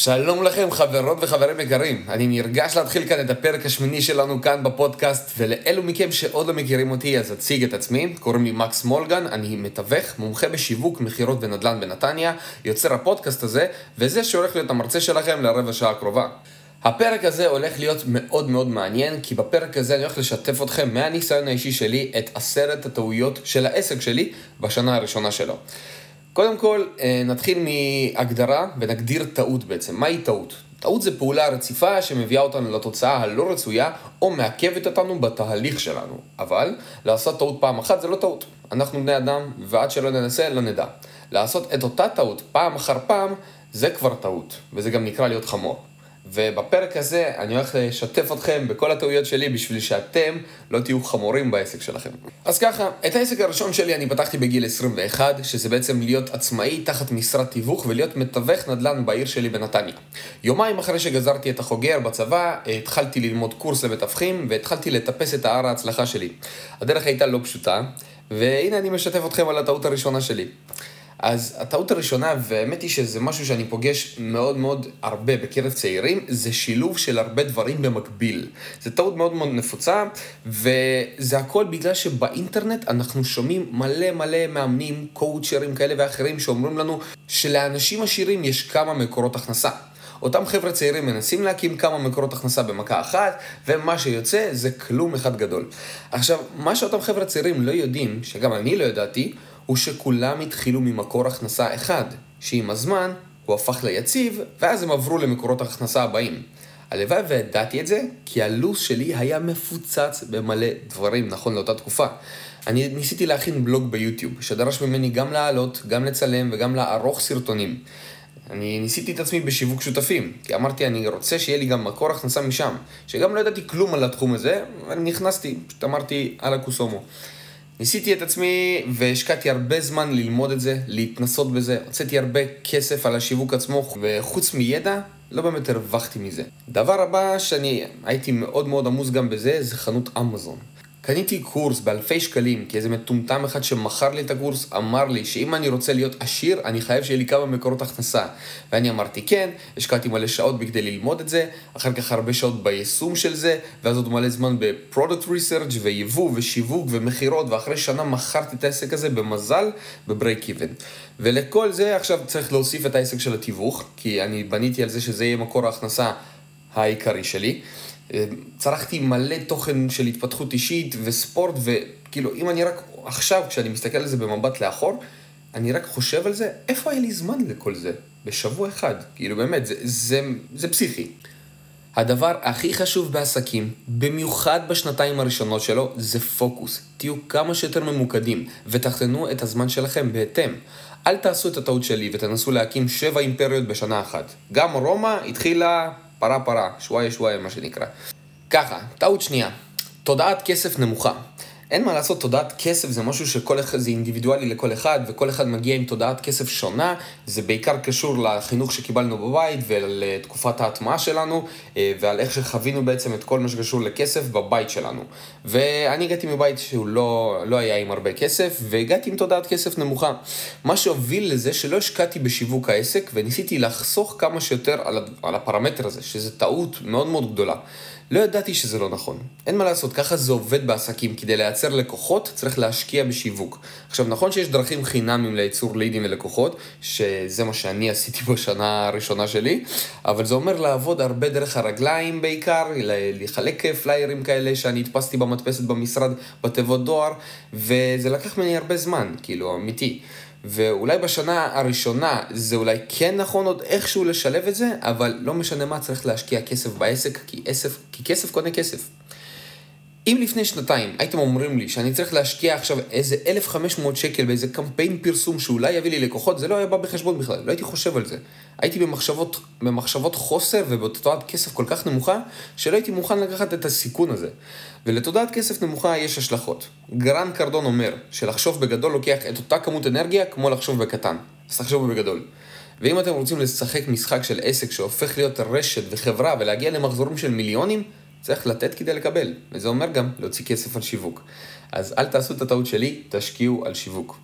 שלום לכם חברות וחברים יקרים, אני נרגש להתחיל כאן את הפרק השמיני שלנו כאן בפודקאסט, ולאלו מכם שעוד לא מכירים אותי אז אציג את עצמי, קוראים לי מקס מולגן, אני מתווך, מומחה בשיווק, מכירות ונדל"ן בנתניה, יוצר הפודקאסט הזה, וזה שהולך להיות המרצה שלכם לרבע שעה הקרובה. הפרק הזה הולך להיות מאוד מאוד מעניין, כי בפרק הזה אני הולך לשתף אתכם מהניסיון האישי שלי את 10 הטעויות של העסק שלי בשנה הראשונה שלו. קודם כל, נתחיל מהגדרה ונגדיר טעות בעצם. מהי טעות? טעות זה פעולה רציפה שמביאה אותנו לתוצאה הלא רצויה או מעכבת אותנו בתהליך שלנו. אבל לעשות טעות פעם אחת זה לא טעות. אנחנו בני אדם ועד שלא ננסה, לא נדע. לעשות את אותה טעות פעם אחר פעם זה כבר טעות, וזה גם נקרא להיות חמור. ובפרק הזה אני הולך לשתף אתכם בכל הטעויות שלי בשביל שאתם לא תהיו חמורים בעסק שלכם. אז ככה, את העסק הראשון שלי אני פתחתי בגיל 21, שזה בעצם להיות עצמאי תחת משרת תיווך ולהיות מתווך נדל"ן בעיר שלי בנתניה. יומיים אחרי שגזרתי את החוגר בצבא, התחלתי ללמוד קורס למתווכים והתחלתי לטפס את הער ההצלחה שלי. הדרך הייתה לא פשוטה, והנה אני משתף אתכם על הטעות הראשונה שלי. אז הטעות הראשונה, והאמת היא שזה משהו שאני פוגש מאוד מאוד הרבה בקרב צעירים, זה שילוב של הרבה דברים במקביל. זה טעות מאוד מאוד נפוצה, וזה הכל בגלל שבאינטרנט אנחנו שומעים מלא מאמנים, קואוצ'רים כאלה ואחרים שאומרים לנו שלאנשים עשירים יש כמה מקורות הכנסה. אותם חבר'ה צעירים מנסים להקים כמה מקורות הכנסה במכה אחת, ומה שיוצא זה כלום אחד גדול. עכשיו, מה שאותם חבר'ה צעירים לא יודעים, שגם אני לא ידעתי, הוא שכולם התחילו ממקור הכנסה אחד, שעם הזמן הוא הפך ליציב, ואז הם עברו למקורות ההכנסה הבאים. הלוואי והדעתי את זה, כי הלו"ז שלי היה מפוצץ במלא דברים, נכון לאותה תקופה. אני ניסיתי להכין בלוג ביוטיוב, שדרש ממני גם לעלות, גם לצלם וגם לערוך סרטונים. אני ניסיתי את עצמי בשיווק שותפים, כי אמרתי אני רוצה שיהיה לי גם מקור הכנסה משם, שגם לא ידעתי כלום על התחום הזה, ואני נכנסתי, פשוט אמרתי על הקוסומו. ניסיתי את עצמי והשקעתי הרבה זמן ללמוד את זה, להתנסות בזה, הוצאתי הרבה כסף על השיווק עצמו, וחוץ מידע לא באמת הרווחתי מזה. דבר הבא שאני הייתי מאוד מאוד עמוס גם בזה, זה חנות אמזון. קניתי קורס באלפי שקלים, כי איזה מטומטם אחד שמכר לי את הקורס אמר לי שאם אני רוצה להיות עשיר, אני חייב שיהיה לי כמה מקורות הכנסה. ואני אמרתי כן, השקעתי מלא שעות בכדי ללמוד את זה, אחר כך הרבה שעות ביישום של זה, ואז עוד מלא זמן בפרודקט ריסרצ' וייבוא ושיווק ומחירות, ואחרי שנה מכרתי את העסק הזה במזל, בברייק איבן. ולכל זה עכשיו צריך להוסיף את העסק של התיווך, כי אני בניתי על זה שזה יהיה מקור ההכנסה העיקרי שלי. צרכתי מלא תוכן של התפתחות אישית וספורט, וכאילו אם אני רק עכשיו כשאני מסתכל על זה במבט לאחור, אני רק חושב על זה, איפה היה לי זמן לכל זה? בשבוע אחד, כאילו באמת, זה פסיכי. הדבר הכי חשוב בעסקים, במיוחד בשנתיים הראשונות שלו, זה פוקוס. תהיו כמה שיותר ממוקדים ותחתנו את הזמן שלכם בהתאם. אל תעשו את הטעות שלי ותנסו להקים 7 אימפריות בשנה אחת. גם רומא התחילה פרה, שוויה, מה שנקרא. ככה, טעות שנייה. תודעת כסף נמוכה. אין מה לעשות, תודעת כסף זה משהו שכל אחד, זה אינדיבידואלי לכל אחד, וכל אחד מגיע עם תודעת כסף שונה. זה בעיקר קשור לחינוך שקיבלנו בבית, ולתקופת ההטמעה שלנו, ועל איך שחווינו בעצם את כל מה שקשור לכסף בבית שלנו. ואני הגעתי מבית שהוא לא היה עם הרבה כסף, והגעתי עם תודעת כסף נמוכה. מה שהוביל לזה שלא השקעתי בשיווק העסק, וניסיתי לחסוך כמה שיותר על הפרמטר הזה, שזה טעות מאוד מאוד גדולה. לא ידעתי שזה לא נכון. אין מה לעשות, ככה זה עובד בעסקים. כדי לייצר לקוחות, צריך להשקיע בשיווק. עכשיו, נכון שיש דרכים חינמים לייצור לידים ולקוחות, שזה מה שאני עשיתי בשנה הראשונה שלי, אבל זה אומר לעבוד הרבה דרך הרגליים בעיקר, לחלק פליירים כאלה שאני הדפסתי במדפסת במשרד, בתיבות דואר, וזה לקח ממני הרבה זמן, כאילו, אמיתי. ואולי בשנה הראשונה זה אולי כן נכון עוד איכשהו לשלב את זה, אבל לא משנה מה, צריך להשקיע כסף בעסק, כי כסף קונה כסף. אם לפני שנתיים הייתם אומרים לי שאני צריך להשקיע עכשיו איזה 1,500 שקל באיזה קמפיין פרסום שאולי יביא לי לקוחות, זה לא היה בא בחשבון בכלל, לא הייתי חושב על זה. הייתי במחשבות חוסר ובתודעת כסף כל כך נמוכה, שלא הייתי מוכן לקחת את הסיכון הזה. ולתודעת כסף נמוכה יש השלכות. גרן קרדון אומר שלחשוב בגדול לוקח את אותה כמות אנרגיה כמו לחשוב בקטן. אז תחשבו בגדול. ואם אתם רוצים לשחק משחק של עסק שהופך להיות רשת וחברה ולהגיע למחזורים של מיליונים, צריך לתת כדי לקבל, וזה אומר גם להוציא כסף על שיווק. אז אל תעשו את הטעות שלי, תשקיעו על שיווק.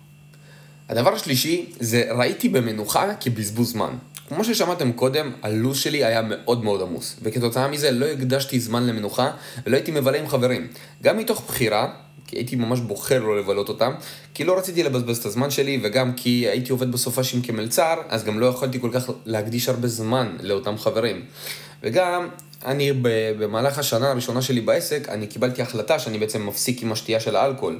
הדבר השלישי זה ראיתי במנוחה כבזבוז זמן. כמו ששמעתם קודם, הלו"ז שלי היה מאוד מאוד עמוס, וכתוצאה מזה לא הקדשתי זמן למנוחה, ולא הייתי מבלה עם חברים. גם מתוך בחירה, כי הייתי ממש בוחר לא לבלות אותם, כי לא רציתי לבזבז את הזמן שלי, וגם כי הייתי עובד בסופשים כמלצר, אז גם לא יכולתי כל כך להקדיש הרבה זמן לאותם חברים. וגם אני במהלך השנה הראשונה שלי בעסק, אני קיבלתי החלטה שאני בעצם מפסיק עם השתייה של האלכוהול.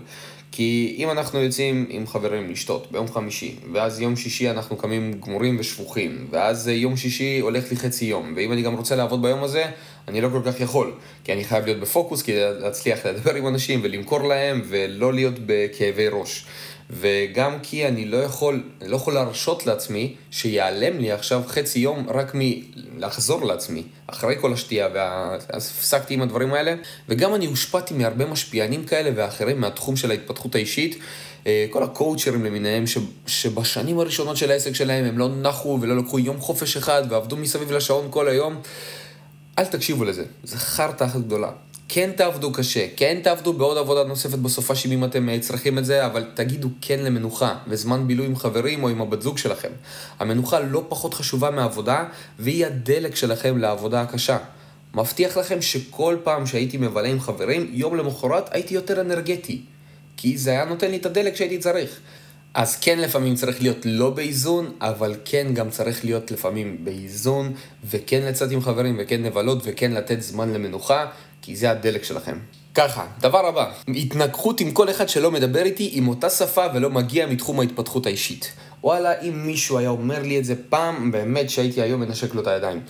כי אם אנחנו יוצאים עם חברים לשתות ביום חמישי, ואז יום שישי אנחנו קמים גמורים ושפוכים, ואז יום שישי הולך לי חצי יום, ואם אני גם רוצה לעבוד ביום הזה, אני לא כל כך יכול, כי אני חייב להיות בפוקוס, כי להצליח לדבר עם אנשים ולמכור להם, ולא להיות בכאבי ראש. וגם כי אני לא יכול להרשות לעצמי שיעלם לי עכשיו חצי יום רק מלחזור לעצמי אחרי כל השתייה, אז הפסקתי עם הדברים האלה. וגם אני הושפעתי מהרבה משפיענים כאלה ואחרים מהתחום של ההתפתחות האישית, כל הקואוצ'רים למיניהם שבשנים הראשונות של העסק שלהם הם לא נחו ולא לקחו יום חופש אחד ועבדו מסביב לשעון כל היום. אל תקשיבו לזה, זה חרטה אחת גדולה. כן תעבדו קשה, כן תעבדו בעוד עבודה נוספת בסופה שאם אתם צריכים את זה, אבל תגידו כן למנוחה וזמן בילוי עם חברים או עם הבת זוג שלכם. המנוחה לא פחות חשובה מהעבודה, והיא הדלק שלכם לעבודה הקשה. מבטיח לכם שכל פעם שהייתי מבלה עם חברים, יום למחרת הייתי יותר אנרגטי, כי זה היה נותן לי את הדלק שהייתי צריך. אז כן לפעמים צריך להיות לא באיזון, אבל כן גם צריך להיות לפעמים באיזון, וכן לצאת עם חברים, וכן לבלות, וכן לתת זמן למנוחה, כי זה הדלק שלכם. ככה, דבר הבא, התנגחות עם כל אחד שלא מדבר איתי עם אותה שפה ולא מגיע מתחום ההתפתחות האישית. וואלה, אם מישהו היה אומר לי את זה פעם, באמת שהייתי היום מנשק לו את הידיים.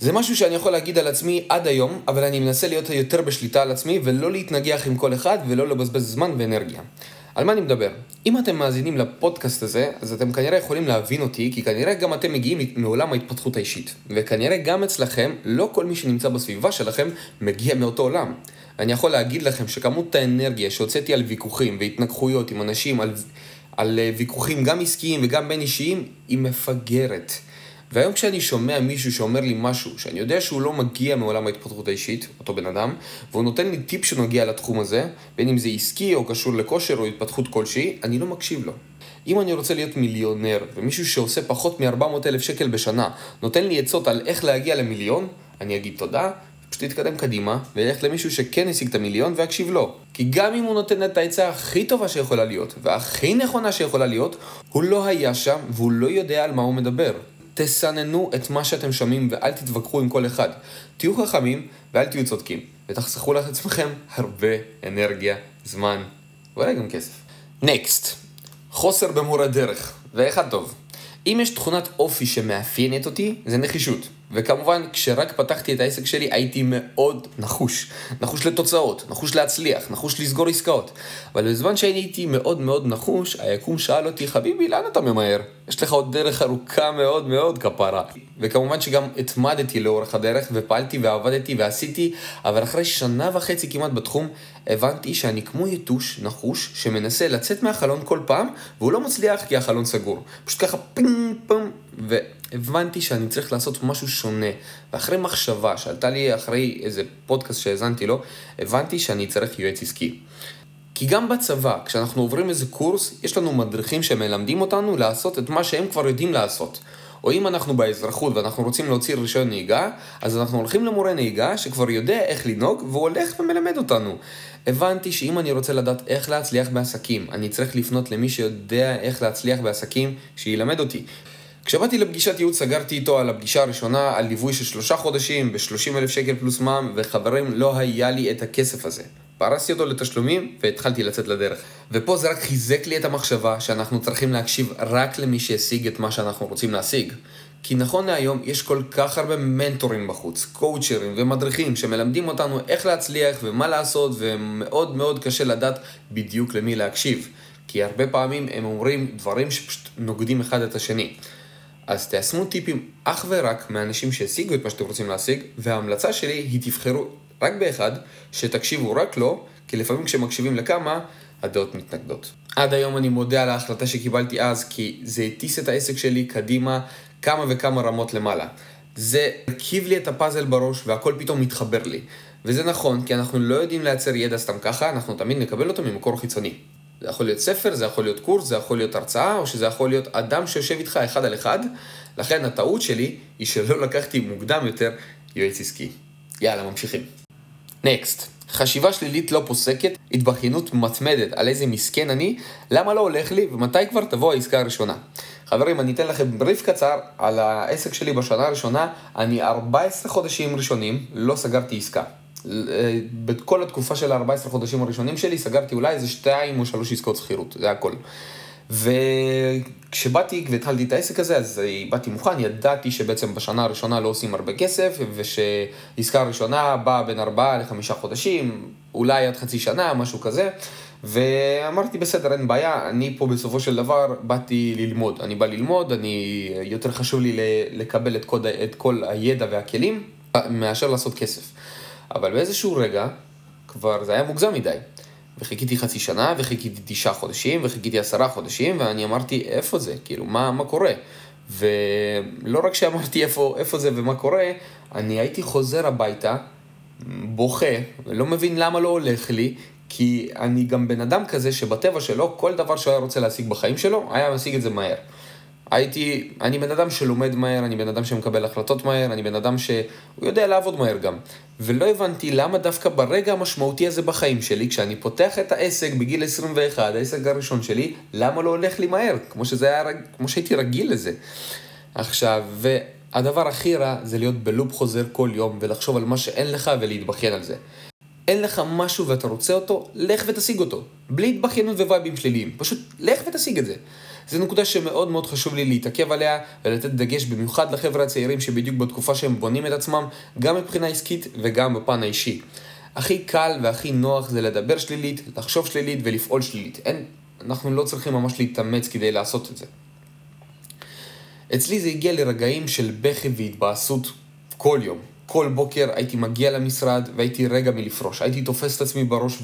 זה משהו שאני יכול להגיד על עצמי עד היום, אבל אני מנסה להיות יותר בשליטה על עצמי, ולא להתנגח עם כל אחד, ולא לבזבז זמן ואנרגיה. על מה אני מדבר? אם אתם מאזינים לפודקאסט הזה, אז אתם כנראה יכולים להבין אותי, כי כנראה גם אתם מגיעים מעולם ההתפתחות האישית. וכנראה גם אצלכם, לא כל מי שנמצא בסביבה שלכם מגיע מאותו עולם. אני יכול להגיד לכם שכמות האנרגיה שהוצאתי על ויכוחים והתנגחויות עם אנשים, על ויכוחים גם עסקיים וגם בין אישיים, היא מפגרת. והיום כשאני שומע מישהו שאומר לי משהו, שאני יודע שהוא לא מגיע מעולם ההתפתחות האישית, אותו בן אדם, והוא נותן לי טיפ שנוגע לתחום הזה, בין אם זה עסקי או קשור לכושר או התפתחות כלשהי, אני לא מקשיב לו. אם אני רוצה להיות מיליונר, ומישהו שעושה פחות מ-400,000 שקל בשנה, נותן לי עצות על איך להגיע למיליון, אני אגיד תודה, פשוט להתקדם קדימה, וללכת למישהו שכן השיג את המיליון והקשיב לו. כי גם אם הוא נותן את ההצעה הכי טובה שיכולה להיות, והכי נכונה שיכולה להיות, הוא לא היה שם והוא לא יודע על מה הוא מדבר. תסננו את מה שאתם שומעים ואל תתווכחו עם כל אחד. תהיו חכמים ואל תהיו צודקים. ותחסכו לעצמכם הרבה אנרגיה, זמן, ואולי גם כסף. נקסט, חוסר במור הדרך. ואחד טוב. אם יש תכונת אופי שמאפיינת אותי, זה נחישות. וכמובן, כשרק פתחתי את העסק שלי, הייתי מאוד נחוש. נחוש לתוצאות, נחוש להצליח, נחוש לסגור עסקאות. אבל בזמן שהייתי מאוד מאוד נחוש, היקום שאל אותי, חביבי, לאן אתה ממהר? יש לך עוד דרך ארוכה מאוד מאוד כפרה. וכמובן שגם התמדתי לאורך הדרך, ופעלתי ועבדתי ועשיתי, אבל אחרי שנה וחצי כמעט בתחום, הבנתי שאני כמו יתוש נחוש, שמנסה לצאת מהחלון כל פעם, והוא לא מצליח כי החלון סגור. פשוט ככה פים פים, והבנתי שאני צריך לעשות משהו שונה. ואחרי מחשבה שעלתה לי אחרי איזה פודקאסט שהזנתי לו, הבנתי שאני צריך יועץ עסקי. כי גם בצבא, כשאנחנו עוברים איזה קורס, יש לנו מדריכים שמלמדים אותנו לעשות את מה שהם כבר יודעים לעשות. או אם אנחנו באזרחות ואנחנו רוצים להוציא רישיון נהיגה, אז אנחנו הולכים למורה נהיגה שכבר יודע איך לנהוג, והוא הולך ומלמד אותנו. הבנתי שאם אני רוצה לדעת איך להצליח בעסקים, אני צריך לפנות למי שיודע איך להצליח בעסקים, שילמד אותי. כשבאתי לפגישת ייעוץ, סגרתי איתו על הפגישה הראשונה, על ליווי של 3 חודשים, ב30,000 שקל פלוס מע"מ, וחברים, לא היה לי את הכסף הזה. פרסתי אותו לתשלומים והתחלתי לצאת לדרך. ופה זה רק חיזק לי את המחשבה שאנחנו צריכים להקשיב רק למי שישיג את מה שאנחנו רוצים להשיג. כי נכון להיום יש כל כך הרבה מנטורים בחוץ, קואוצ'רים ומדריכים שמלמדים אותנו איך להצליח ומה לעשות, ומאוד מאוד קשה לדעת בדיוק למי להקשיב. כי הרבה פעמים הם אומרים דברים שפשוט נוגדים אחד את השני. אז תעשמו טיפים אך ורק מאנשים שהשיגו את מה שאתם רוצים להשיג, וההמלצה שלי היא תבחרו רק באחד, שתקשיבו רק לו, כי לפעמים כשמקשיבים לכמה, הדעות מתנגדות. עד היום אני מודה על ההחלטה שקיבלתי אז, כי זה הטיס את העסק שלי קדימה, כמה וכמה רמות למעלה. זה הרכיב לי את הפאזל בראש, והכל פתאום מתחבר לי. וזה נכון, כי אנחנו לא יודעים לייצר ידע סתם ככה, אנחנו תמיד נקבל אותו ממקור חיצוני. זה יכול להיות ספר, זה יכול להיות קורס, זה יכול להיות הרצאה, או שזה יכול להיות אדם שיושב איתך אחד על אחד. לכן הטעות שלי היא שלא לקחתי מוקדם יותר יועץ עסקי. יאללה, ממשיכים. Next. חשיבה שלילית לא פוסקת, התבחינות מתמדת על איזה מסכן אני, למה לא הולך לי ומתי כבר תבוא העסקה הראשונה. חברים, אני אתן לכם בריף קצר על העסק שלי בשנה הראשונה. אני 14 חודשים ראשונים לא סגרתי עסקה. בכל התקופה של 14 חודשים הראשונים שלי סגרתי אולי איזה 2 או 3 עסקות שכירות, זה הכל. וכשבאתי והתחלתי את העסק הזה, אז באתי מוכן, ידעתי שבעצם בשנה הראשונה לא עושים הרבה כסף, ושעסקה הראשונה באה בין 4 ל-5 חודשים, אולי עד חצי שנה, משהו כזה, ואמרתי בסדר, אין בעיה, אני פה בסופו של דבר באתי ללמוד, אני בא ללמוד, יותר חשוב לי לקבל את כל הידע והכלים, מאשר לעשות כסף. אבל באיזשהו רגע, כבר זה היה מוגזם מדי. וחיכיתי חצי שנה, וחיכיתי 9 חודשים, וחיכיתי 10 חודשים, ואני אמרתי, איפה זה? כאילו, מה קורה? ולא רק שאמרתי איפה זה ומה קורה, אני הייתי חוזר הביתה, בוכה, ולא מבין למה לא הולך לי, כי אני גם בן אדם כזה שבטבע שלו, כל דבר שהוא היה רוצה להשיג בחיים שלו, היה משיג את זה מהר. אני בן אדם שלומד מהר, אני בן אדם שמקבל החלטות מהר, אני בן אדם שהוא יודע לעבוד מהר גם. ולא הבנתי למה דווקא ברגע המשמעותי הזה בחיים שלי, כשאני פותח את העסק בגיל 21, העסק הראשון שלי, למה לא הולך לי מהר, כמו שהייתי רגיל לזה. עכשיו, והדבר הכי רע זה להיות בלופ חוזר כל יום, ולחשוב על מה שאין לך ולהתבחין על זה. אין לך משהו ואתה רוצה אותו, לך ותשיג אותו. בלי התבחינות ווייבים שליליים. פשוט לך ותשיג את זה. זו נקודה שמאוד מאוד חשוב לי להתעכב עליה ולתת דגש במיוחד לחבר'ה הצעירים שבדיוק בתקופה שהם בונים את עצמם, גם מבחינה עסקית וגם בפן האישי. הכי קל והכי נוח זה לדבר שלילית, לחשוב שלילית ולפעול שלילית. אנחנו לא צריכים ממש להתאמץ כדי לעשות את זה. אצלי זה הגיע לרגעים של בכי והתבאסות כל יום. כל בוקר הייתי מגיע למשרד והייתי רגע מלפרוש. הייתי תופס את עצמי בראש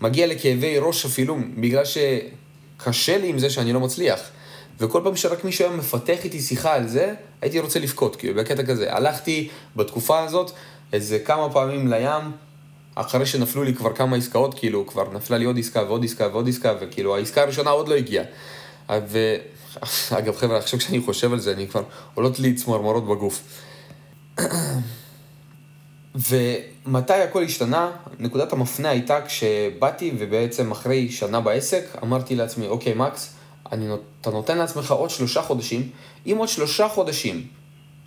ומגיע לכאבי ראש אפילו בגלל שקשה לי עם זה שאני לא מצליח. וכל פעם שרק מישהו היה מפתח איתי שיחה על זה, הייתי רוצה לבכות, כאילו בקטע כזה. הלכתי בתקופה הזאת איזה כמה פעמים לים, אחרי שנפלו לי כבר כמה עסקאות, כאילו כבר נפלה לי עוד עסקה ועוד עסקה ועוד עסקה, וכאילו העסקה הראשונה עוד לא הגיעה. אגב חבר'ה, עכשיו כשאני חושב על זה, אני כבר עולות לי צמרמורות בגוף. ומתי הכל השתנה? נקודת המפנה הייתה כשבאתי ובעצם אחרי שנה בעסק אמרתי לעצמי, אוקיי מקס, אתה נותן לעצמך עוד 3 חודשים, אם עוד 3 חודשים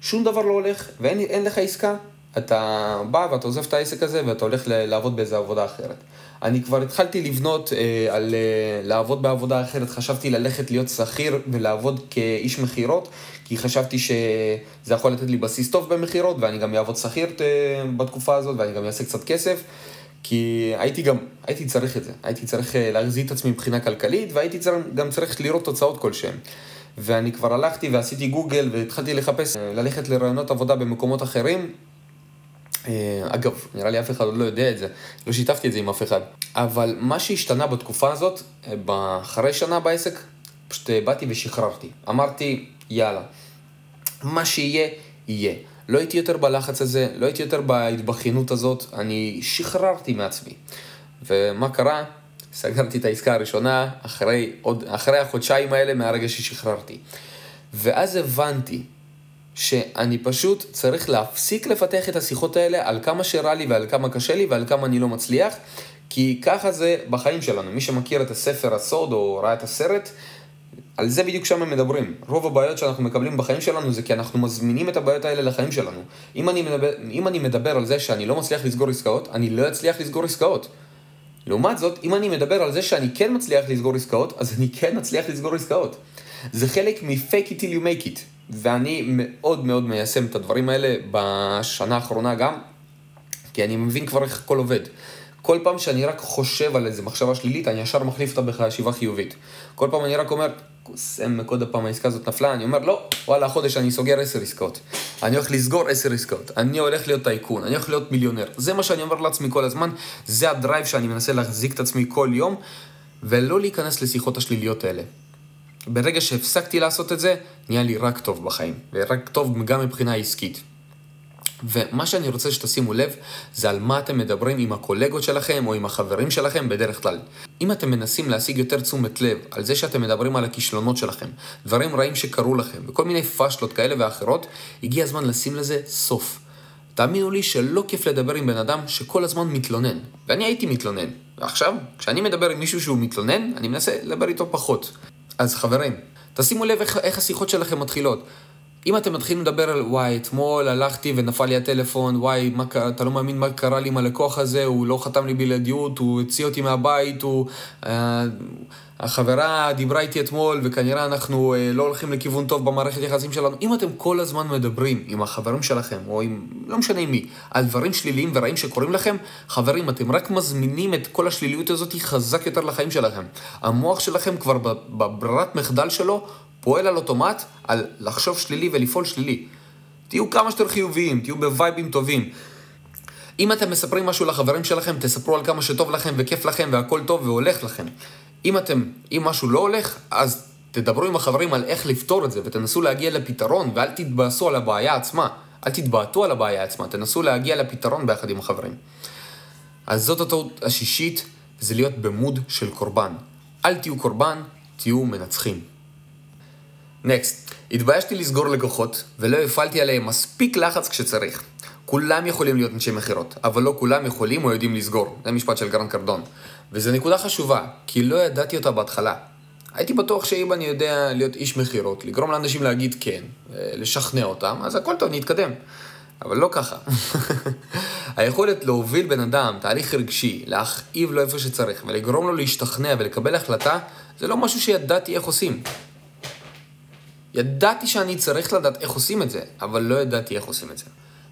שום דבר לא הולך ואין לך עסקה, אתה בא ואתה עוזב את העסק הזה ואתה הולך לעבוד באיזו עבודה אחרת. אני כבר התחלתי לבנות על לעבוד בעבודה אחרת, חשבתי ללכת להיות שכיר ולעבוד כאיש מחירות, כי חשבתי שזה יכול לתת לי בסיס טוב במחירות, ואני גם אעבוד שכיר בתקופה הזאת, ואני גם אעשה קצת כסף, כי הייתי צריך את זה, הייתי צריך להחזיק את עצמי מבחינה כלכלית, והייתי גם צריך לראות תוצאות כלשהן. ואני כבר הלכתי ועשיתי גוגל, והתחלתי לחפש ללכת לרעיונות עבודה במקומות אחרים, אגב, נראה לי אף אחד עוד לא יודע את זה, לא שיתפתי את זה עם אף אחד. אבל מה שהשתנה בתקופה הזאת, אחרי שנה בעסק, פשוט באתי ושחררתי. אמרתי, יאללה, מה שיהיה, יהיה. לא הייתי יותר בלחץ הזה, לא הייתי יותר בהתבחינות הזאת, אני שחררתי מעצמי. ומה קרה? סגרתי את העסקה הראשונה, אחרי החודשיים האלה מהרגע ששחררתי. ואז הבנתי, שאני פשוט צריך להפסיק לפתח את השיחות האלה על כמה שרע לי ועל כמה קשה לי ועל כמה אני לא מצליח, כי ככה זה בחיים שלנו. מי שמכיר את הספר הסוד או ראה את הסרט, על זה בדיוק שם הם מדברים. רוב הבעיות שאנחנו מקבלים בחיים שלנו זה כי אנחנו מזמינים את הבעיות האלה לחיים שלנו. אם אני מדבר על זה שאני לא מצליח לסגור עסקאות, אני לא אצליח לסגור עסקאות. לעומת זאת, אם אני מדבר על זה שאני כן מצליח לסגור עסקאות, אז אני כן אצליח לסגור עסקאות. זה חלק מ-fake it till you make it. ואני מאוד מאוד מיישם את הדברים האלה בשנה האחרונה גם, כי אני מבין כבר איך הכל עובד. כל פעם שאני רק חושב על איזה מחשבה שלילית, אני ישר מחליף אותה בחשיבה חיובית. כל פעם אני רק אומר, עוד פעם העסקה הזאת נפלה, אני אומר, לא, וואלה, החודש אני סוגר 10 עסקאות. אני הולך לסגור 10 עסקאות. אני הולך להיות טייקון, אני הולך להיות מיליונר. זה מה שאני אומר לעצמי כל הזמן, זה הדרייב שאני מנסה להחזיק את עצמי כל יום, ולא להיכנס לשיחות השליליות האלה. ברגע שהפסקתי לעשות את זה, נהיה לי רק טוב בחיים, ורק טוב גם מבחינה עסקית. ומה שאני רוצה שתשימו לב, זה על מה אתם מדברים עם הקולגות שלכם או עם החברים שלכם בדרך כלל. אם אתם מנסים להשיג יותר תשומת לב על זה שאתם מדברים על הכישלונות שלכם, דברים רעים שקרו לכם, וכל מיני פשלות כאלה ואחרות, הגיע הזמן לשים לזה סוף. תאמינו לי שלא כיף לדבר עם בן אדם שכל הזמן מתלונן. ואני הייתי מתלונן. ועכשיו, כשאני מדבר עם מישהו שהוא מתלונן, אני מנסה לדבר איתו פחות. אז חברים, תשימו לב איך השיחות שלכם מתחילות. אם אתם מתחילים לדבר על וואי, אתמול הלכתי ונפל לי הטלפון, וואי, אתה לא מאמין מה קרה לי עם הלקוח הזה, הוא לא חתם לי בלעדיות, הוא הציע אותי מהבית, החברה דיברה איתי אתמול, וכנראה אנחנו לא הולכים לכיוון טוב במערכת יחסים שלנו. אם אתם כל הזמן מדברים עם החברים שלכם, או עם, לא משנה מי, על דברים שליליים ורעים שקורים לכם, חברים, אתם רק מזמינים את כל השליליות הזאת חזק יותר לחיים שלכם. המוח שלכם כבר בברירת מחדל שלו, פועל על אוטומט, על לחשוב שלילי ולפעול שלילי. תהיו כמה שיותר חיוביים, תהיו בווייבים טובים. אם אתם מספרים משהו לחברים שלכם, תספרו על כמה שטוב לכם וכיף לכם והכל טוב והולך לכם. אם משהו לא הולך, אז תדברו עם החברים על איך לפתור את זה ותנסו להגיע לפתרון ואל תתבאסו על הבעיה עצמה. אל תתבאטו על הבעיה עצמה, תנסו להגיע לפתרון ביחד עם החברים. אז זאת הטעות השישית, זה להיות במוד של קורבן. אל תהיו קורבן, תהיו מנצחים. Next, התביישתי לסגור לקוחות ולא הפעלתי עליהם מספיק לחץ כשצריך. כולם יכולים להיות אנשי מחירות, אבל לא כולם יכולים או יודעים לסגור. זה משפט של גרן קרדון. וזו נקודה חשובה, כי לא ידעתי אותה בהתחלה. הייתי בטוח שאם אני יודע להיות איש מחירות, לגרום לאנשים להגיד כן, לשכנע אותם, אז הכל טוב, נתקדם. אבל לא ככה. היכולת להוביל בן אדם, תהליך רגשי, להכאיב לו איפה שצריך ולגרום לו להשתכנע ולקבל החלטה, זה לא משהו שידעתי איך עושים. ידעתי שאני צריך לדעת איך עושים את זה, אבל לא ידעתי איך עושים את זה.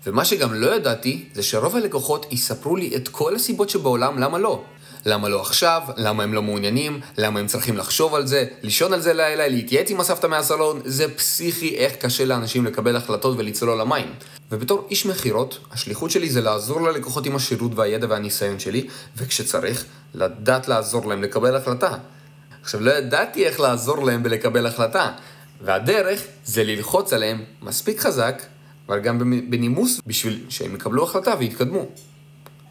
ומה שגם לא ידעתי, זה שרוב הלקוחות יספרו לי את כל הסיבות שבעולם למה לא. למה לא עכשיו, למה הם לא מעוניינים, למה הם צריכים לחשוב על זה, לישון על זה לילה, להתייעץ עם הסבתא מהסלון, זה פסיכי איך קשה לאנשים לקבל החלטות ולצלול למים. ובתור איש מחירות, השליחות שלי זה לעזור ללקוחות עם השירות והידע והניסיון שלי, וכשצריך, לדעת לעזור להם לקבל החלטה. עכשיו, לא ידעתי איך לעזור להם ולקבל החלטה. והדרך זה ללחוץ עליהם מספיק חזק, אבל גם בנימוס בשביל שהם יקבלו החלטה והתקדמו.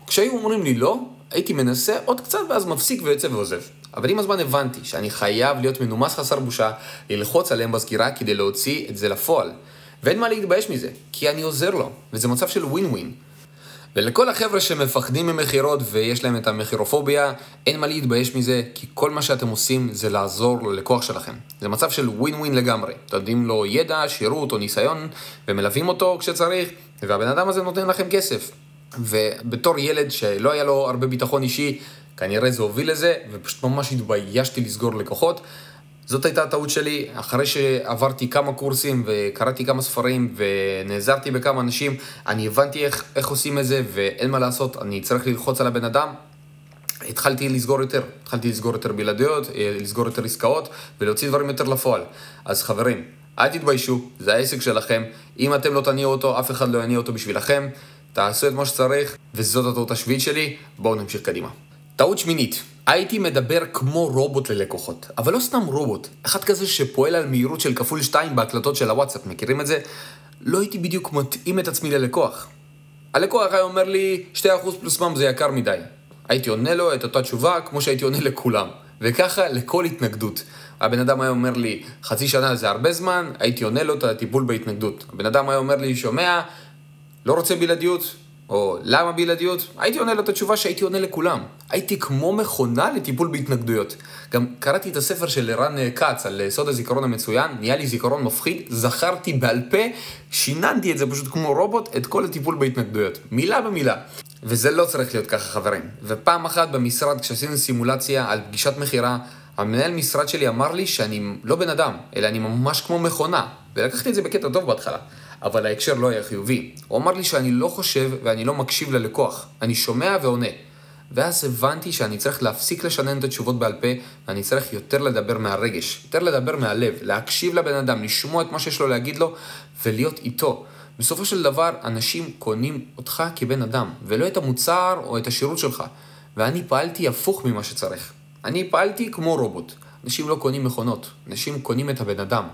כשהיו אומרים לי לא, הייתי מנסה עוד קצת ואז מפסיק ויוצא ועוזב. אבל עם הזמן הבנתי שאני חייב להיות מנומס חסר בושה, ללחוץ עליהם בסגירה כדי להוציא את זה לפועל. ואין מה להתבייש מזה, כי אני עוזר לו, וזה מצב של ווין ווין. ולכל החבר'ה שמפחדים ממחירות ויש להם את המחירופוביה, אין מה להתבייש מזה, כי כל מה שאתם עושים זה לעזור ללקוח שלכם. זה מצב של ווין ווין לגמרי. תודעים לו ידע, שירות או ניסיון, ומלווים אותו כשצריך, והבן אדם הזה נותן לכם כסף. ובתור ילד שלא היה לו הרבה ביטחון אישי, כנראה זה הוביל לזה, ופשוט ממש התביישתי לסגור לקוחות. זאת הייתה הטעות שלי, אחרי שעברתי כמה קורסים וקראתי כמה ספרים ונעזרתי בכמה אנשים, אני הבנתי איך עושים את זה ואין מה לעשות, אני צריך ללחוץ על הבן אדם. התחלתי לסגור יותר בלעדיות, לסגור יותר עסקאות ולהוציא דברים יותר לפועל. אז חברים, אל תתביישו, זה העסק שלכם, אם אתם לא תניעו אותו, אף אחד לא יניע אותו בשבילכם, תעשו את מה שצריך וזאת הטעות השביעית שלי, בואו נמשיך קדימה. טעות שמינית, הייתי מדבר כמו רובוט ללקוחות, אבל לא סתם רובוט, אחד כזה שפועל על מהירות של כפול 2 בהקלטות של הוואטסאפ, מכירים את זה? לא הייתי בדיוק מתאים את עצמי ללקוח. הלקוח היה אומר לי, 2% פלוס מם זה יקר מדי. הייתי עונה לו את אותה תשובה כמו שהייתי עונה לכולם, וככה לכל התנגדות. הבן אדם היה אומר לי, חצי שנה זה הרבה זמן, הייתי עונה לו את הטיפול בהתנגדות. הבן אדם היה אומר לי, שומע, לא רוצה בלעדיות, או למה בלעדיות? הייתי עונה לו את התשובה שהייתי עונה לכולם. הייתי כמו מכונה לטיפול בהתנגדויות. גם קראתי את הספר של ערן קץ על סוד הזיכרון המצוין, נהיה לי זיכרון מפחיד, זכרתי בעל פה, שיננתי את זה פשוט כמו רובוט, את כל הטיפול בהתנגדויות. מילה במילה. וזה לא צריך להיות ככה חברים. ופעם אחת במשרד כשעשינו סימולציה על פגישת מחירה, המנהל משרד שלי אמר לי שאני לא בן אדם, אלא אני ממש כמו מכונה. ולקחתי את זה בקטע טוב בהתחלה. אבל ההקשר לא היה חיובי. הוא אמר לי שאני לא חושב ואני לא מקשיב ללקוח. אני שומע ועונה. ואז הבנתי שאני צריך להפסיק לשנן את התשובות בעל פה, ואני צריך יותר לדבר מהרגש, יותר לדבר מהלב, להקשיב לבן אדם, לשמוע את מה שיש לו להגיד לו, ולהיות איתו. בסופו של דבר, אנשים קונים אותך כבן אדם, ולא את המוצר או את השירות שלך. ואני פעלתי הפוך ממה שצריך. אני פעלתי כמו רובוט. אנשים לא קונים מכונות, אנשים קונים את הבן אדם.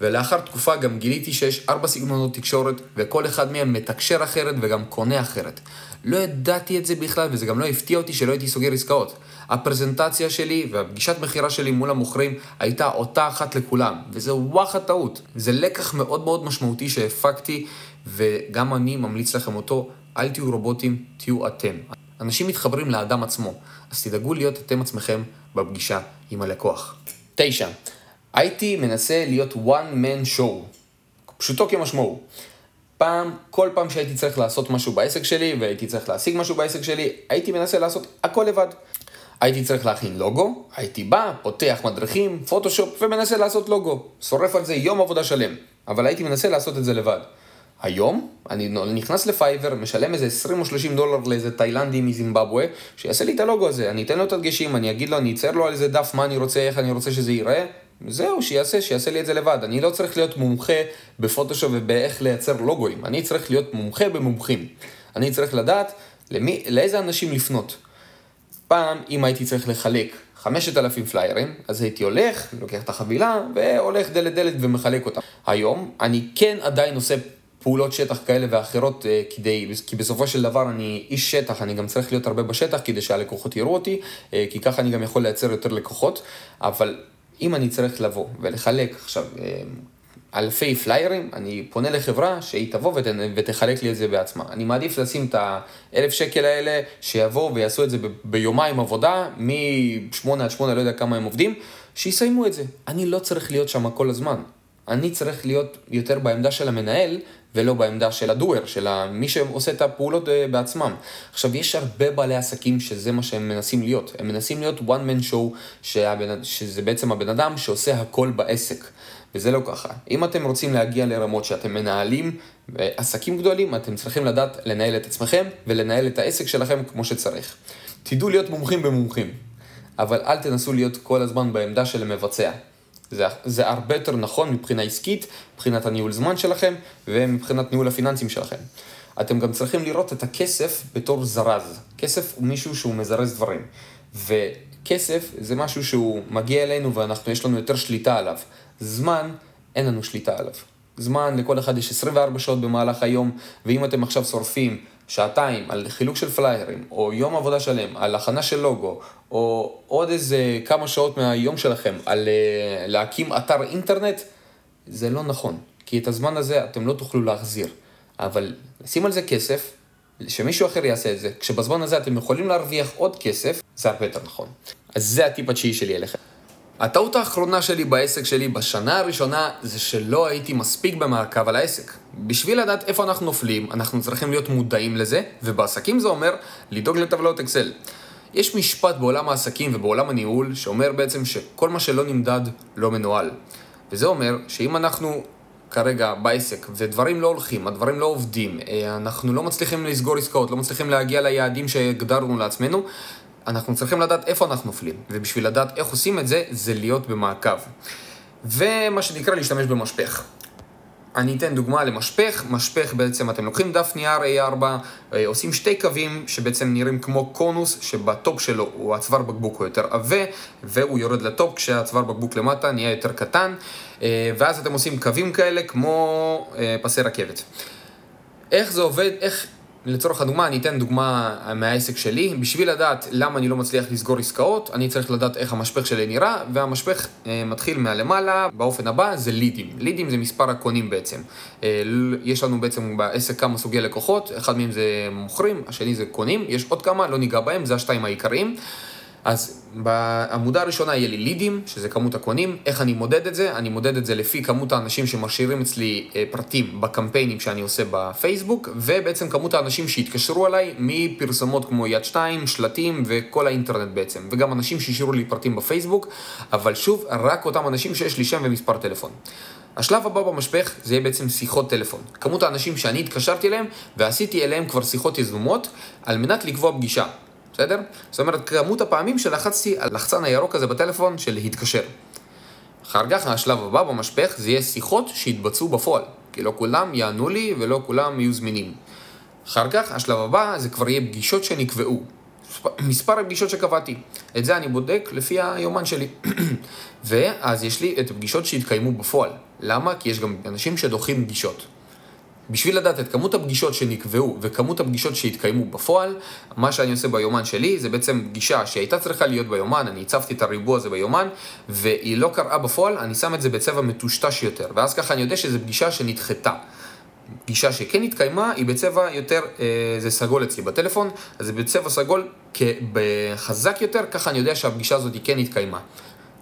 ולאחר תקופה גם גיליתי שיש 4 סגנונות תקשורת, וכל אחד מהם מתקשר אחרת וגם קונה אחרת. לא ידעתי את זה בכלל, וזה גם לא הפתיע אותי שלא הייתי סוגר עסקאות. הפרזנטציה שלי והפגישת מחירה שלי מול המוכרים הייתה אותה אחת לכולם, וזה וואחת טעות. זה לקח מאוד מאוד משמעותי שהפקתי, וגם אני ממליץ לכם אותו, אל תהיו רובוטים, תהיו אתם. אנשים מתחברים לאדם עצמו, אז תדאגו להיות אתם עצמכם בפגישה עם הלקוח. 9. הייתי מנסה להיות one man show, פשוטו כמשמעו. כל פעם שהייתי צריך לעשות משהו בעסק שלי, והייתי צריך להשיג משהו בעסק שלי, הייתי מנסה לעשות הכל לבד. הייתי צריך להכין לוגו, הייתי בא, פותח מדריכים, פוטושופ, ומנסה לעשות לוגו. שורף על זה יום עבודה שלם, אבל הייתי מנסה לעשות את זה לבד. היום אני נכנס לפייבר, משלם איזה 20 או 30 דולר לאיזה תאילנדי מזימבבואה, שיעשה לי את הלוגו הזה, אני אתן לו את הדגשים, אני אגיד לו, אני אצייר לו על איזה דף, מה אני רוצה, איך אני רוצה שזה ייראה, זהו, שיעשה לי את זה לבד. אני לא צריך להיות מומחה בפוטושופ ובאיך לייצר לוגויים, אני צריך להיות מומחה במומחים. אני צריך לדעת לאיזה אנשים לפנות. פעם, אם הייתי צריך לחלק 5,000 פליירים, אז הייתי הולך, לוקח את החבילה, והולך דלת דלת ומחלק אותם. היום, אני כן עדיין עושה פעולות שטח כאלה ואחרות, כי בסופו של דבר אני איש שטח, אני גם צריך להיות הרבה בשטח כדי שהלקוחות יראו אותי, כי ככה אני גם יכול לייצר יותר לקוחות, אבל אם אני צריך לבוא ולחלק עכשיו אלפי פליירים, אני פונה לחברה שהיא תבוא ותחלק לי את זה בעצמה. אני מעדיף לשים את ה$1,000 האלה שיבואו ויעשו את זה ביומיים עבודה, מ-8 עד 8, לא יודע כמה הם עובדים, שיסיימו את זה. אני לא צריך להיות שם כל הזמן. אני צריך להיות יותר בעמדה של המנהל, ולא בעמדה של הדואר, של מי שעושה את הפעולות בעצמם. עכשיו, יש הרבה בעלי עסקים שזה מה שהם מנסים להיות. הם מנסים להיות one man show, שזה בעצם הבן אדם שעושה הכל בעסק. וזה לא ככה. אם אתם רוצים להגיע לרמות שאתם מנהלים עסקים גדולים, אתם צריכים לדעת לנהל את עצמכם, ולנהל את העסק שלכם כמו שצריך. תדעו להיות מומחים במומחים, אבל אל תנסו להיות כל הזמן בעמדה של המבצע. זה הרבה יותר נכון מבחינה עסקית, מבחינת הניהול זמן שלכם ומבחינת ניהול הפיננסים שלכם. אתם גם צריכים לראות את הכסף בתור זרז. כסף הוא מישהו שהוא מזרז דברים. וכסף זה משהו שהוא מגיע אלינו ויש לנו יותר שליטה עליו. זמן, אין לנו שליטה עליו. זמן, לכל אחד יש 24 שעות במהלך היום, ואם אתם עכשיו שורפים שעתיים על חילוק של פליירים, או יום עבודה שלם, על הכנה של לוגו, או עוד איזה כמה שעות מהיום שלכם על להקים אתר אינטרנט, זה לא נכון, כי את הזמן הזה אתם לא תוכלו להחזיר. אבל לשים על זה כסף, שמישהו אחר יעשה את זה, כשבזמן הזה אתם יכולים להרוויח עוד כסף, זה הרבה יותר נכון. אז זה הטיפ התשיעי שלי אליכם. הטעות האחרונה שלי בעסק שלי בשנה הראשונה זה שלא הייתי מספיק במעקב על העסק. בשביל לדעת איפה אנחנו נופלים, אנחנו צריכים להיות מודעים לזה, ובעסקים זה אומר לדאוג לטבלאות אקסל. יש משפט בעולם העסקים ובעולם הניהול שאומר בעצם שכל מה שלא נמדד לא מנוהל. וזה אומר שאם אנחנו כרגע בעסק ודברים לא הולכים, הדברים לא עובדים, אנחנו לא מצליחים לסגור עסקאות, לא מצליחים להגיע ליעדים שהגדרנו לעצמנו, אנחנו צריכים לדעת איפה אנחנו נופלים, ובשביל לדעת איך עושים את זה, זה להיות במעקב. ומה שנקרא להשתמש במשפך. אני אתן דוגמה למשפך. משפך בעצם, אתם לוקחים דף נייר A4, עושים 2 קווים שבעצם נראים כמו קונוס, שבטופ שלו הוא הצוואר בקבוק הוא יותר עבה, והוא יורד לטופ כשהצוואר בקבוק למטה נהיה יותר קטן, ואז אתם עושים קווים כאלה כמו פסי רכבת. איך זה עובד? לצורך הדוגמה, אני אתן דוגמה מהעסק שלי. בשביל לדעת למה אני לא מצליח לסגור עסקאות, אני צריך לדעת איך המשפך שלי נראה, והמשפך מתחיל מהלמעלה, באופן הבא זה לידים. לידים זה מספר הקונים בעצם. יש לנו בעצם בעסק כמה סוגי לקוחות, אחד מהם זה מוכרים, השני זה קונים, יש עוד כמה, לא ניגע בהם, זה השתיים העיקריים. אז בעמודה הראשונה יהיה לי לידים, שזה כמות הקונים. איך אני מודד את זה? אני מודד את זה לפי כמות האנשים שמשאירים אצלי פרטים בקמפיינים שאני עושה בפייסבוק, ובעצם כמות האנשים שהתקשרו עליי מפרסומות כמו יד 2, שלטים וכל האינטרנט בעצם, וגם אנשים שהשאירו לי פרטים בפייסבוק, אבל שוב, רק אותם אנשים שיש לי שם ומספר טלפון. השלב הבא במשפך זה יהיה בעצם שיחות טלפון. כמות האנשים שאני התקשרתי אליהם ועשיתי אליהם כבר שיחות יזומות על מנת לקבוע פגישה. בסדר? זאת אומרת, כמות הפעמים שלחצתי על לחצן הירוק הזה בטלפון של להתקשר. אחר כך, השלב הבא במשפך זה יהיה שיחות שהתבצעו בפועל, כי לא כולם יענו לי ולא כולם יהיו זמינים. אחר כך, השלב הבא זה כבר יהיה פגישות שנקבעו. מספר הפגישות שקבעתי. את זה אני בודק לפי היומן שלי. ואז יש לי את הפגישות שהתקיימו בפועל. למה? כי יש גם אנשים שדוחים פגישות. בשביל לדעת את כמות הפגישות שנקבעו וכמות הפגישות שהתקיימו בפועל, מה שאני עושה ביומן שלי זה בעצם פגישה שהייתה צריכה להיות ביומן, אני הצבתי את הריבוע הזה ביומן, והיא לא קראה בפועל, אני שם את זה בצבע מטושטש יותר, ואז ככה אני יודע שזו פגישה שנדחתה. פגישה שכן התקיימה היא בצבע יותר, זה סגול אצלי בטלפון, אז זה בצבע סגול חזק יותר, ככה אני יודע שהפגישה הזאת כן התקיימה.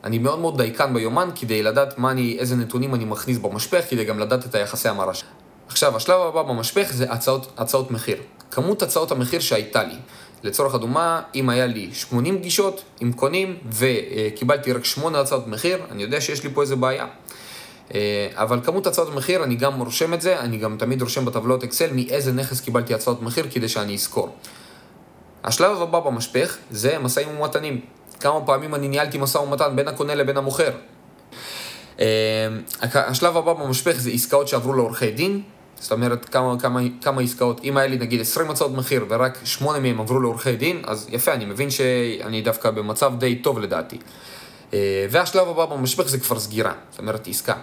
אני מאוד מאוד דייקן ביומן כדי לדעת איזה נתונים אני מכניס במשפך, כדי גם לדעת את היחסי המרש. עכשיו, השלב הבא במשפך זה הצעות מחיר. כמות הצעות המחיר שהייתה לי. לצורך הדוגמה, אם היה לי 80 פגישות עם קונים וקיבלתי רק 8 הצעות מחיר, אני יודע שיש לי פה איזה בעיה. אבל כמות הצעות מחיר, אני גם רושם את זה, אני גם תמיד רושם בטבלאות אקסל מאיזה נכס קיבלתי הצעות מחיר כדי שאני אזכור. השלב הבא במשפך זה משאים ומתנים. כמה פעמים אני ניהלתי משא ומתן בין הקונה לבין המוכר. השלב הבא במשפך זה עסקאות שעברו לעורכי דין. זאת אומרת, כמה עסקאות, אם היה לי נגיד 20 הצעות מחיר ורק 8 מהם עברו לעורכי דין, אז יפה, אני מבין שאני דווקא במצב די טוב לדעתי. והשלב הבא במשפך זה כבר סגירה, זאת אומרת עסקה.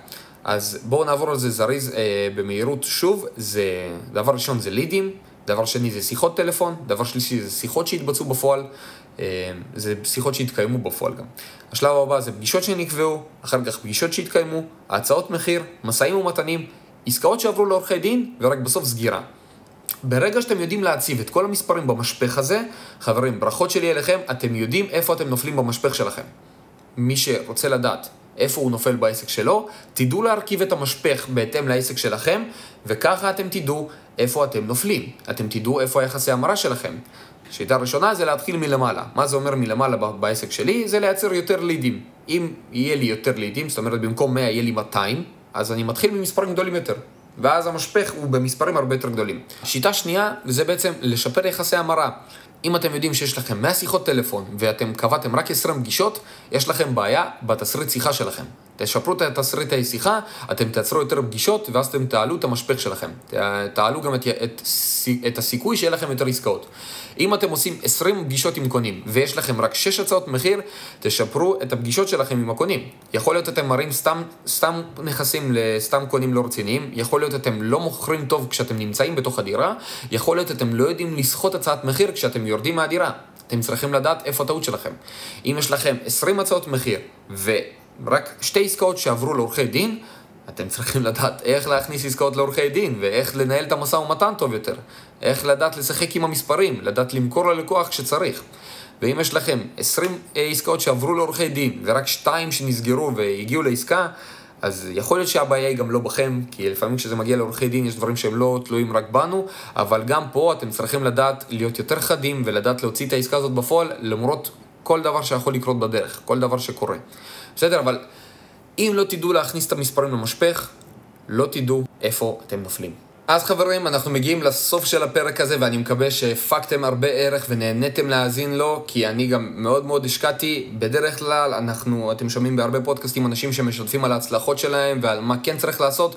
אז בואו נעבור על זה זריז במהירות שוב. דבר ראשון זה לידים, דבר שני זה שיחות טלפון, דבר שלישי זה שיחות שהתבצעו בפועל, זה שיחות שהתקיימו בפועל גם. השלב הבא זה פגישות שנקבעו, אחר כך פגישות שהתקיימו, הצעות מחיר, משאים ומתנים, עסקאות שעברו לאורכי דין, ורק בסוף סגירה. ברגע שאתם יודעים להציב את כל המספרים במשפך הזה, חברים, ברכות שלי אליכם, אתם יודעים איפה אתם נופלים במשפך שלכם. מי שרוצה לדעת איפה הוא נופל בעסק שלו, תדעו להרכיב את המשפך בהתאם לעסק שלכם, וככה אתם תדעו איפה אתם נופלים. אתם תדעו איפה היחסי המרה שלכם. שיטה ראשונה זה להתחיל מלמעלה. מה זה אומר מלמעלה בעסק שלי? זה לייצר יותר לידים. אם יהיה לי יותר לידים, זאת אומרת במקום 100 יהיה לי 200, אז אני מתחיל ממספרים גדולים יותר. ואז המשפך הוא במספרים הרבה יותר גדולים. שיטה שנייה זה בעצם לשפר יחסי המרה. אם אתם יודעים שיש לכם 100 שיחות טלפון ואתם קבעתם רק 20 פגישות, יש לכם בעיה בתסריט שיחה שלכם. תשפרו את התסריט השיחה, אתם תעצרו יותר פגישות ואז אתם תעלו את המשפך שלכם. תעלו גם את הסיכוי שיהיה לכם יותר עסקאות. אם אתם עושים 20 פגישות עם קונים ויש לכם רק 6 הצעות מחיר, תשפרו את הפגישות שלכם עם הקונים. יכול להיות אתם מראים סתם נכסים לסתם קונים לא רציניים, יכול להיות אתם לא מוכרים טוב כשאתם נמצאים בתוך הדירה, יכול להיות אתם לא יודעים לסחוט הצעת מחיר כשאתם יורדים מהדירה. אתם צריכים לדעת איפה הטעות שלכם. אם יש לכם 20 הצעות מחיר ורק 2 עסקאות שעברו לעורכי דין, אתם צריכים לדעת איך להכניס עסקאות לעורכי דין, ואיך לנהל את המשא ומתן טוב יותר, איך לדעת לשחק עם המספרים, לדעת למכור ללקוח כשצריך. ואם יש לכם 20 עסקאות שעברו לעורכי דין, ורק 2 שנסגרו והגיעו לעסקה, אז יכול להיות שהבעיה היא גם לא בכם, כי לפעמים כשזה מגיע לעורכי דין יש דברים שהם לא תלויים רק בנו, אבל גם פה אתם צריכים לדעת להיות יותר חדים, ולדעת להוציא את העסקה הזאת בפועל, למרות כל דבר שיכול לקרות בדרך, כל דבר שקורה. בסדר, אבל אם לא תדעו להכניס את המספרים למשפך, לא תדעו איפה אתם נופלים. אז חברים, אנחנו מגיעים לסוף של הפרק הזה, ואני מקווה שהפקתם הרבה ערך ונהניתם להאזין לו, כי אני גם מאוד מאוד השקעתי. בדרך כלל, אתם שומעים בהרבה פודקאסטים אנשים שמשתפים על ההצלחות שלהם ועל מה כן צריך לעשות.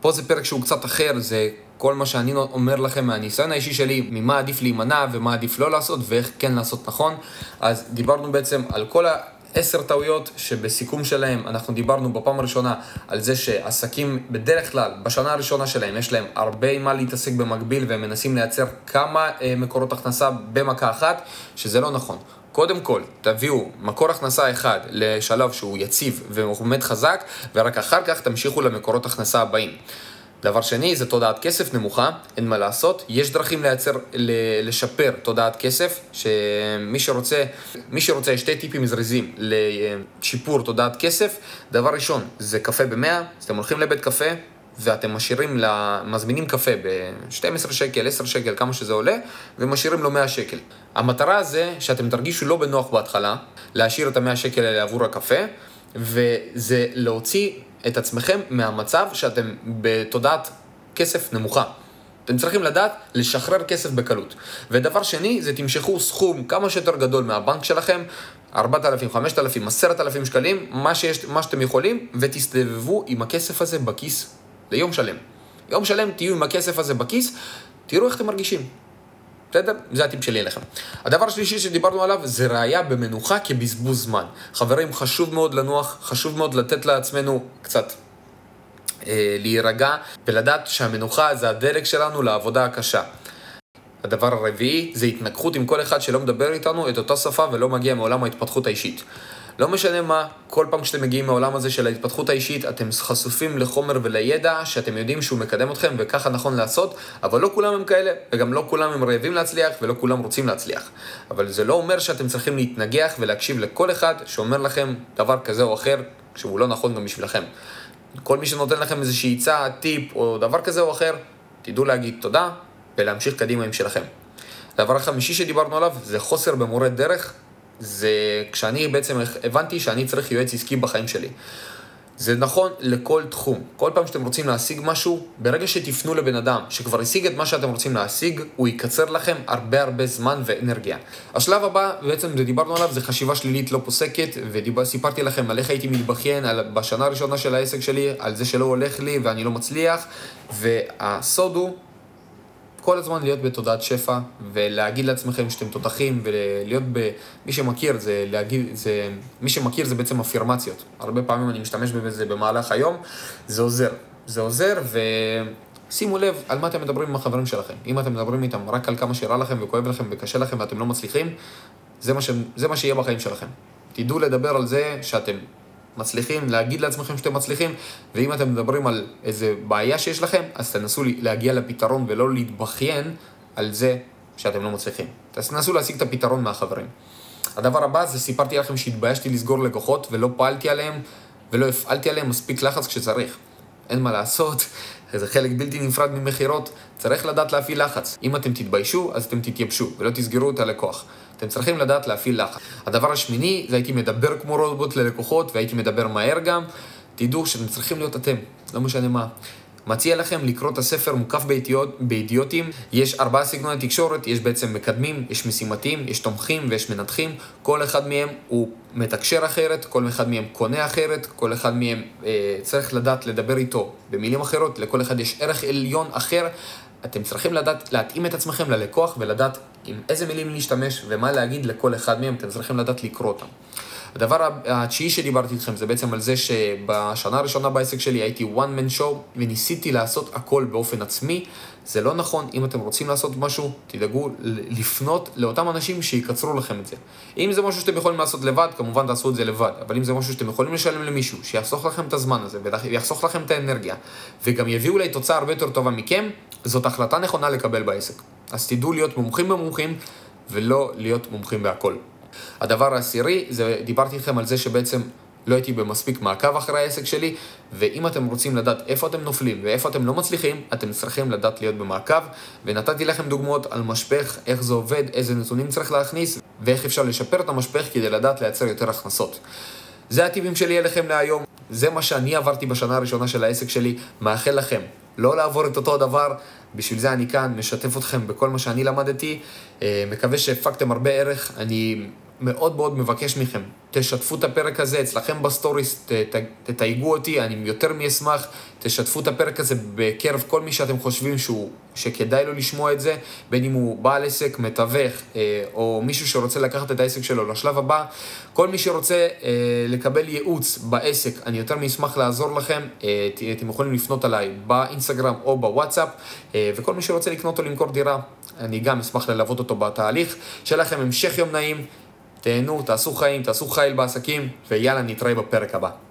פה זה פרק שהוא קצת אחר, זה כל מה שאני אומר לכם מהניסיון האישי שלי, ממה עדיף להימנע ומה עדיף לא לעשות ואיך כן לעשות נכון. אז דיברנו בעצם על כל 10 טעויות שבסיכום שלהם אנחנו דיברנו בפעם הראשונה על זה שעסקים בדרך כלל בשנה הראשונה שלהם יש להם הרבה מה להתעסק במקביל והם מנסים לייצר כמה מקורות הכנסה במכה אחת, שזה לא נכון. קודם כל, תביאו מקור הכנסה אחד לשלב שהוא יציב ועומד חזק, ורק אחר כך תמשיכו למקורות הכנסה הבאים. דבר שני זה תודעת כסף נמוכה, אין מה לעשות, יש דרכים לשפר תודעת כסף, שמי שרוצה שתי טיפים זריזים לשיפור תודעת כסף. דבר ראשון זה קפה ב100, אז אתם הולכים לבית קפה ואתם מזמינים קפה ב-12 שקל, 10 שקל, כמה שזה עולה, ומשאירים לו 100 שקל. המטרה זה שאתם תרגישו לא בנוח בהתחלה, להשאיר את ה-100 שקל האלה עבור הקפה, וזה להוציא את עצמכם מהמצב שאתם בתודעת כסף נמוכה. אתם צריכים לדעת לשחרר כסף בקלות. ודבר שני, זה תמשכו סכום כמה שיותר גדול מהבנק שלכם, 4,000, 5,000, 10,000 שקלים, מה שאתם יכולים, ותסתובבו עם הכסף הזה בכיס ליום שלם. יום שלם תהיו עם הכסף הזה בכיס, תראו איך אתם מרגישים. בסדר? זה הטיפ שלי אליכם. הדבר השלישי שדיברנו עליו זה ראייה במנוחה כבזבוז זמן. חברים, חשוב מאוד לנוח, חשוב מאוד לתת לעצמנו קצת להירגע ולדעת שהמנוחה זה הדרך שלנו לעבודה הקשה. הדבר הרביעי זה התנגחות עם כל אחד שלא מדבר איתנו את אותה שפה ולא מגיע מעולם ההתפתחות האישית. לא משנה מה, כל פעם שאתם מגיעים מהעולם הזה של ההתפתחות האישית, אתם חשופים לחומר ולידע שאתם יודעים שהוא מקדם אתכם וככה נכון לעשות, אבל לא כולם הם כאלה, וגם לא כולם הם רעבים להצליח ולא כולם רוצים להצליח. אבל זה לא אומר שאתם צריכים להתנגח ולהקשיב לכל אחד שאומר לכם דבר כזה או אחר שהוא לא נכון גם בשבילכם. כל מי שנותן לכם איזושהי הצעה, טיפ או דבר כזה או אחר, תדעו להגיד תודה ולהמשיך קדימה עם שלכם. הדבר החמישי שדיברנו עליו זה חוסר במורה דרך. זה כשאני בעצם הבנתי שאני צריך יועץ עסקי בחיים שלי. זה נכון לכל תחום. כל פעם שאתם רוצים להשיג משהו, ברגע שתפנו לבן אדם שכבר השיג את מה שאתם רוצים להשיג, הוא יקצר לכם הרבה הרבה זמן ואנרגיה. השלב הבא, בעצם זה דיברנו עליו, זה חשיבה שלילית לא פוסקת, וסיפרתי לכם על איך הייתי מתבכיין בשנה הראשונה של העסק שלי, על זה שלא הולך לי ואני לא מצליח, והסוד הוא כל הזמן להיות בתודעת שפע, ולהגיד לעצמכם שאתם תותחים, ולהיות במי שמכיר, מי שמכיר זה בעצם אפירמציות. הרבה פעמים אני משתמש בזה במהלך היום, זה עוזר. זה עוזר, ושימו לב על מה אתם מדברים עם החברים שלכם. אם אתם מדברים איתם רק על כמה שירה לכם, וכואב לכם, וקשה לכם, ואתם לא מצליחים, זה מה שיהיה בחיים שלכם. תדעו לדבר על זה שאתם מצליחים, להגיד לעצמכם שאתם מצליחים, ואם אתם מדברים על איזה בעיה שיש לכם, אז תנסו להגיע לפתרון ולא להתבכיין על זה שאתם לא מצליחים. תנסו להשיג את הפתרון מהחברים. הדבר הבא זה סיפרתי לכם שהתביישתי לסגור לקוחות ולא פעלתי עליהם ולא הפעלתי עליהם מספיק לחץ כשצריך. אין מה לעשות, זה חלק בלתי נפרד ממחירות, צריך לדעת להפעיל לחץ. אם אתם תתביישו, אז אתם תתייבשו ולא תסגרו את הלקוח. אתם צריכים לדעת להפעיל לחץ. הדבר השמיני, זה הייתי מדבר כמו רובוט ללקוחות, והייתי מדבר מהר גם. תדעו שאתם צריכים להיות אתם, לא משנה מה. מציע לכם לקרוא את הספר מוקף באידיוטים. יש 4 סגנוני תקשורת, יש בעצם מקדמים, יש משימתיים, יש תומכים ויש מנתחים. כל אחד מהם הוא מתקשר אחרת, כל אחד מהם קונה אחרת, כל אחד מהם צריך לדעת לדבר איתו במילים אחרות, לכל אחד יש ערך עליון אחר. אתם צריכים לדעת להתאים את עצמכם ללקוח ולדעת עם איזה מילים להשתמש ומה להגיד לכל אחד מהם, אתם צריכים לדעת לקרוא אותם. הדבר התשיעי שדיברתי איתכם זה בעצם על זה שבשנה הראשונה בעסק שלי הייתי one man show וניסיתי לעשות הכל באופן עצמי. זה לא נכון, אם אתם רוצים לעשות משהו, תדאגו לפנות לאותם אנשים שיקצרו לכם את זה. אם זה משהו שאתם יכולים לעשות לבד, כמובן תעשו את זה לבד, אבל אם זה משהו שאתם יכולים לשלם למישהו, שיחסוך לכם את הזמן הזה ויחסוך לכם את האנרגיה, וגם יביאו אולי תוצאה הרבה יותר טובה מכם, זאת החלטה נכונה לקבל בעסק. אז תדעו להיות מומחים במומחים ולא להיות מומחים בהכל. הדבר העשירי, דיברתי לכם על זה שבעצם לא הייתי במספיק מעקב אחרי העסק שלי, ואם אתם רוצים לדעת איפה אתם נופלים ואיפה אתם לא מצליחים, אתם צריכים לדעת להיות במעקב, ונתתי לכם דוגמאות על משפך, איך זה עובד, איזה נתונים צריך להכניס, ואיך אפשר לשפר את המשפך כדי לדעת לייצר יותר הכנסות. זה הטיפים שלי אליכם להיום, זה מה שאני עברתי בשנה הראשונה של העסק שלי, מאחל לכם לא לעבור את אותו הדבר, בשביל זה אני כאן משתף אתכם בכל מה שאני למדתי, מקווה שהפקתם הרבה ערך, אני מאוד מבקש מכם, תשתפו את הפרק הזה אצלכם בסטוריס, תתייגו אותי, אני יותר מאשמח, תשתפו את הפרק הזה בקרב כל מי שאתם חושבים שכדאי לו לשמוע את זה, בין אם הוא בעל עסק, מתווך, או מישהו שרוצה לקחת את העסק שלו לשלב הבא, כל מי שרוצה לקבל ייעוץ בעסק, אני יותר מאשמח לעזור לכם, אתם יכולים לפנות עליי באינסטגרם או בוואטסאפ, וכל מי שרוצה לקנות או למכור דירה, אני גם אשמח ללוות אותו בתהליך, שיהיה לכם המשך יום נעים, תהנו, תעשו חיים, תעשו חייל בעסקים, ויאללה נתראה בפרק הבא.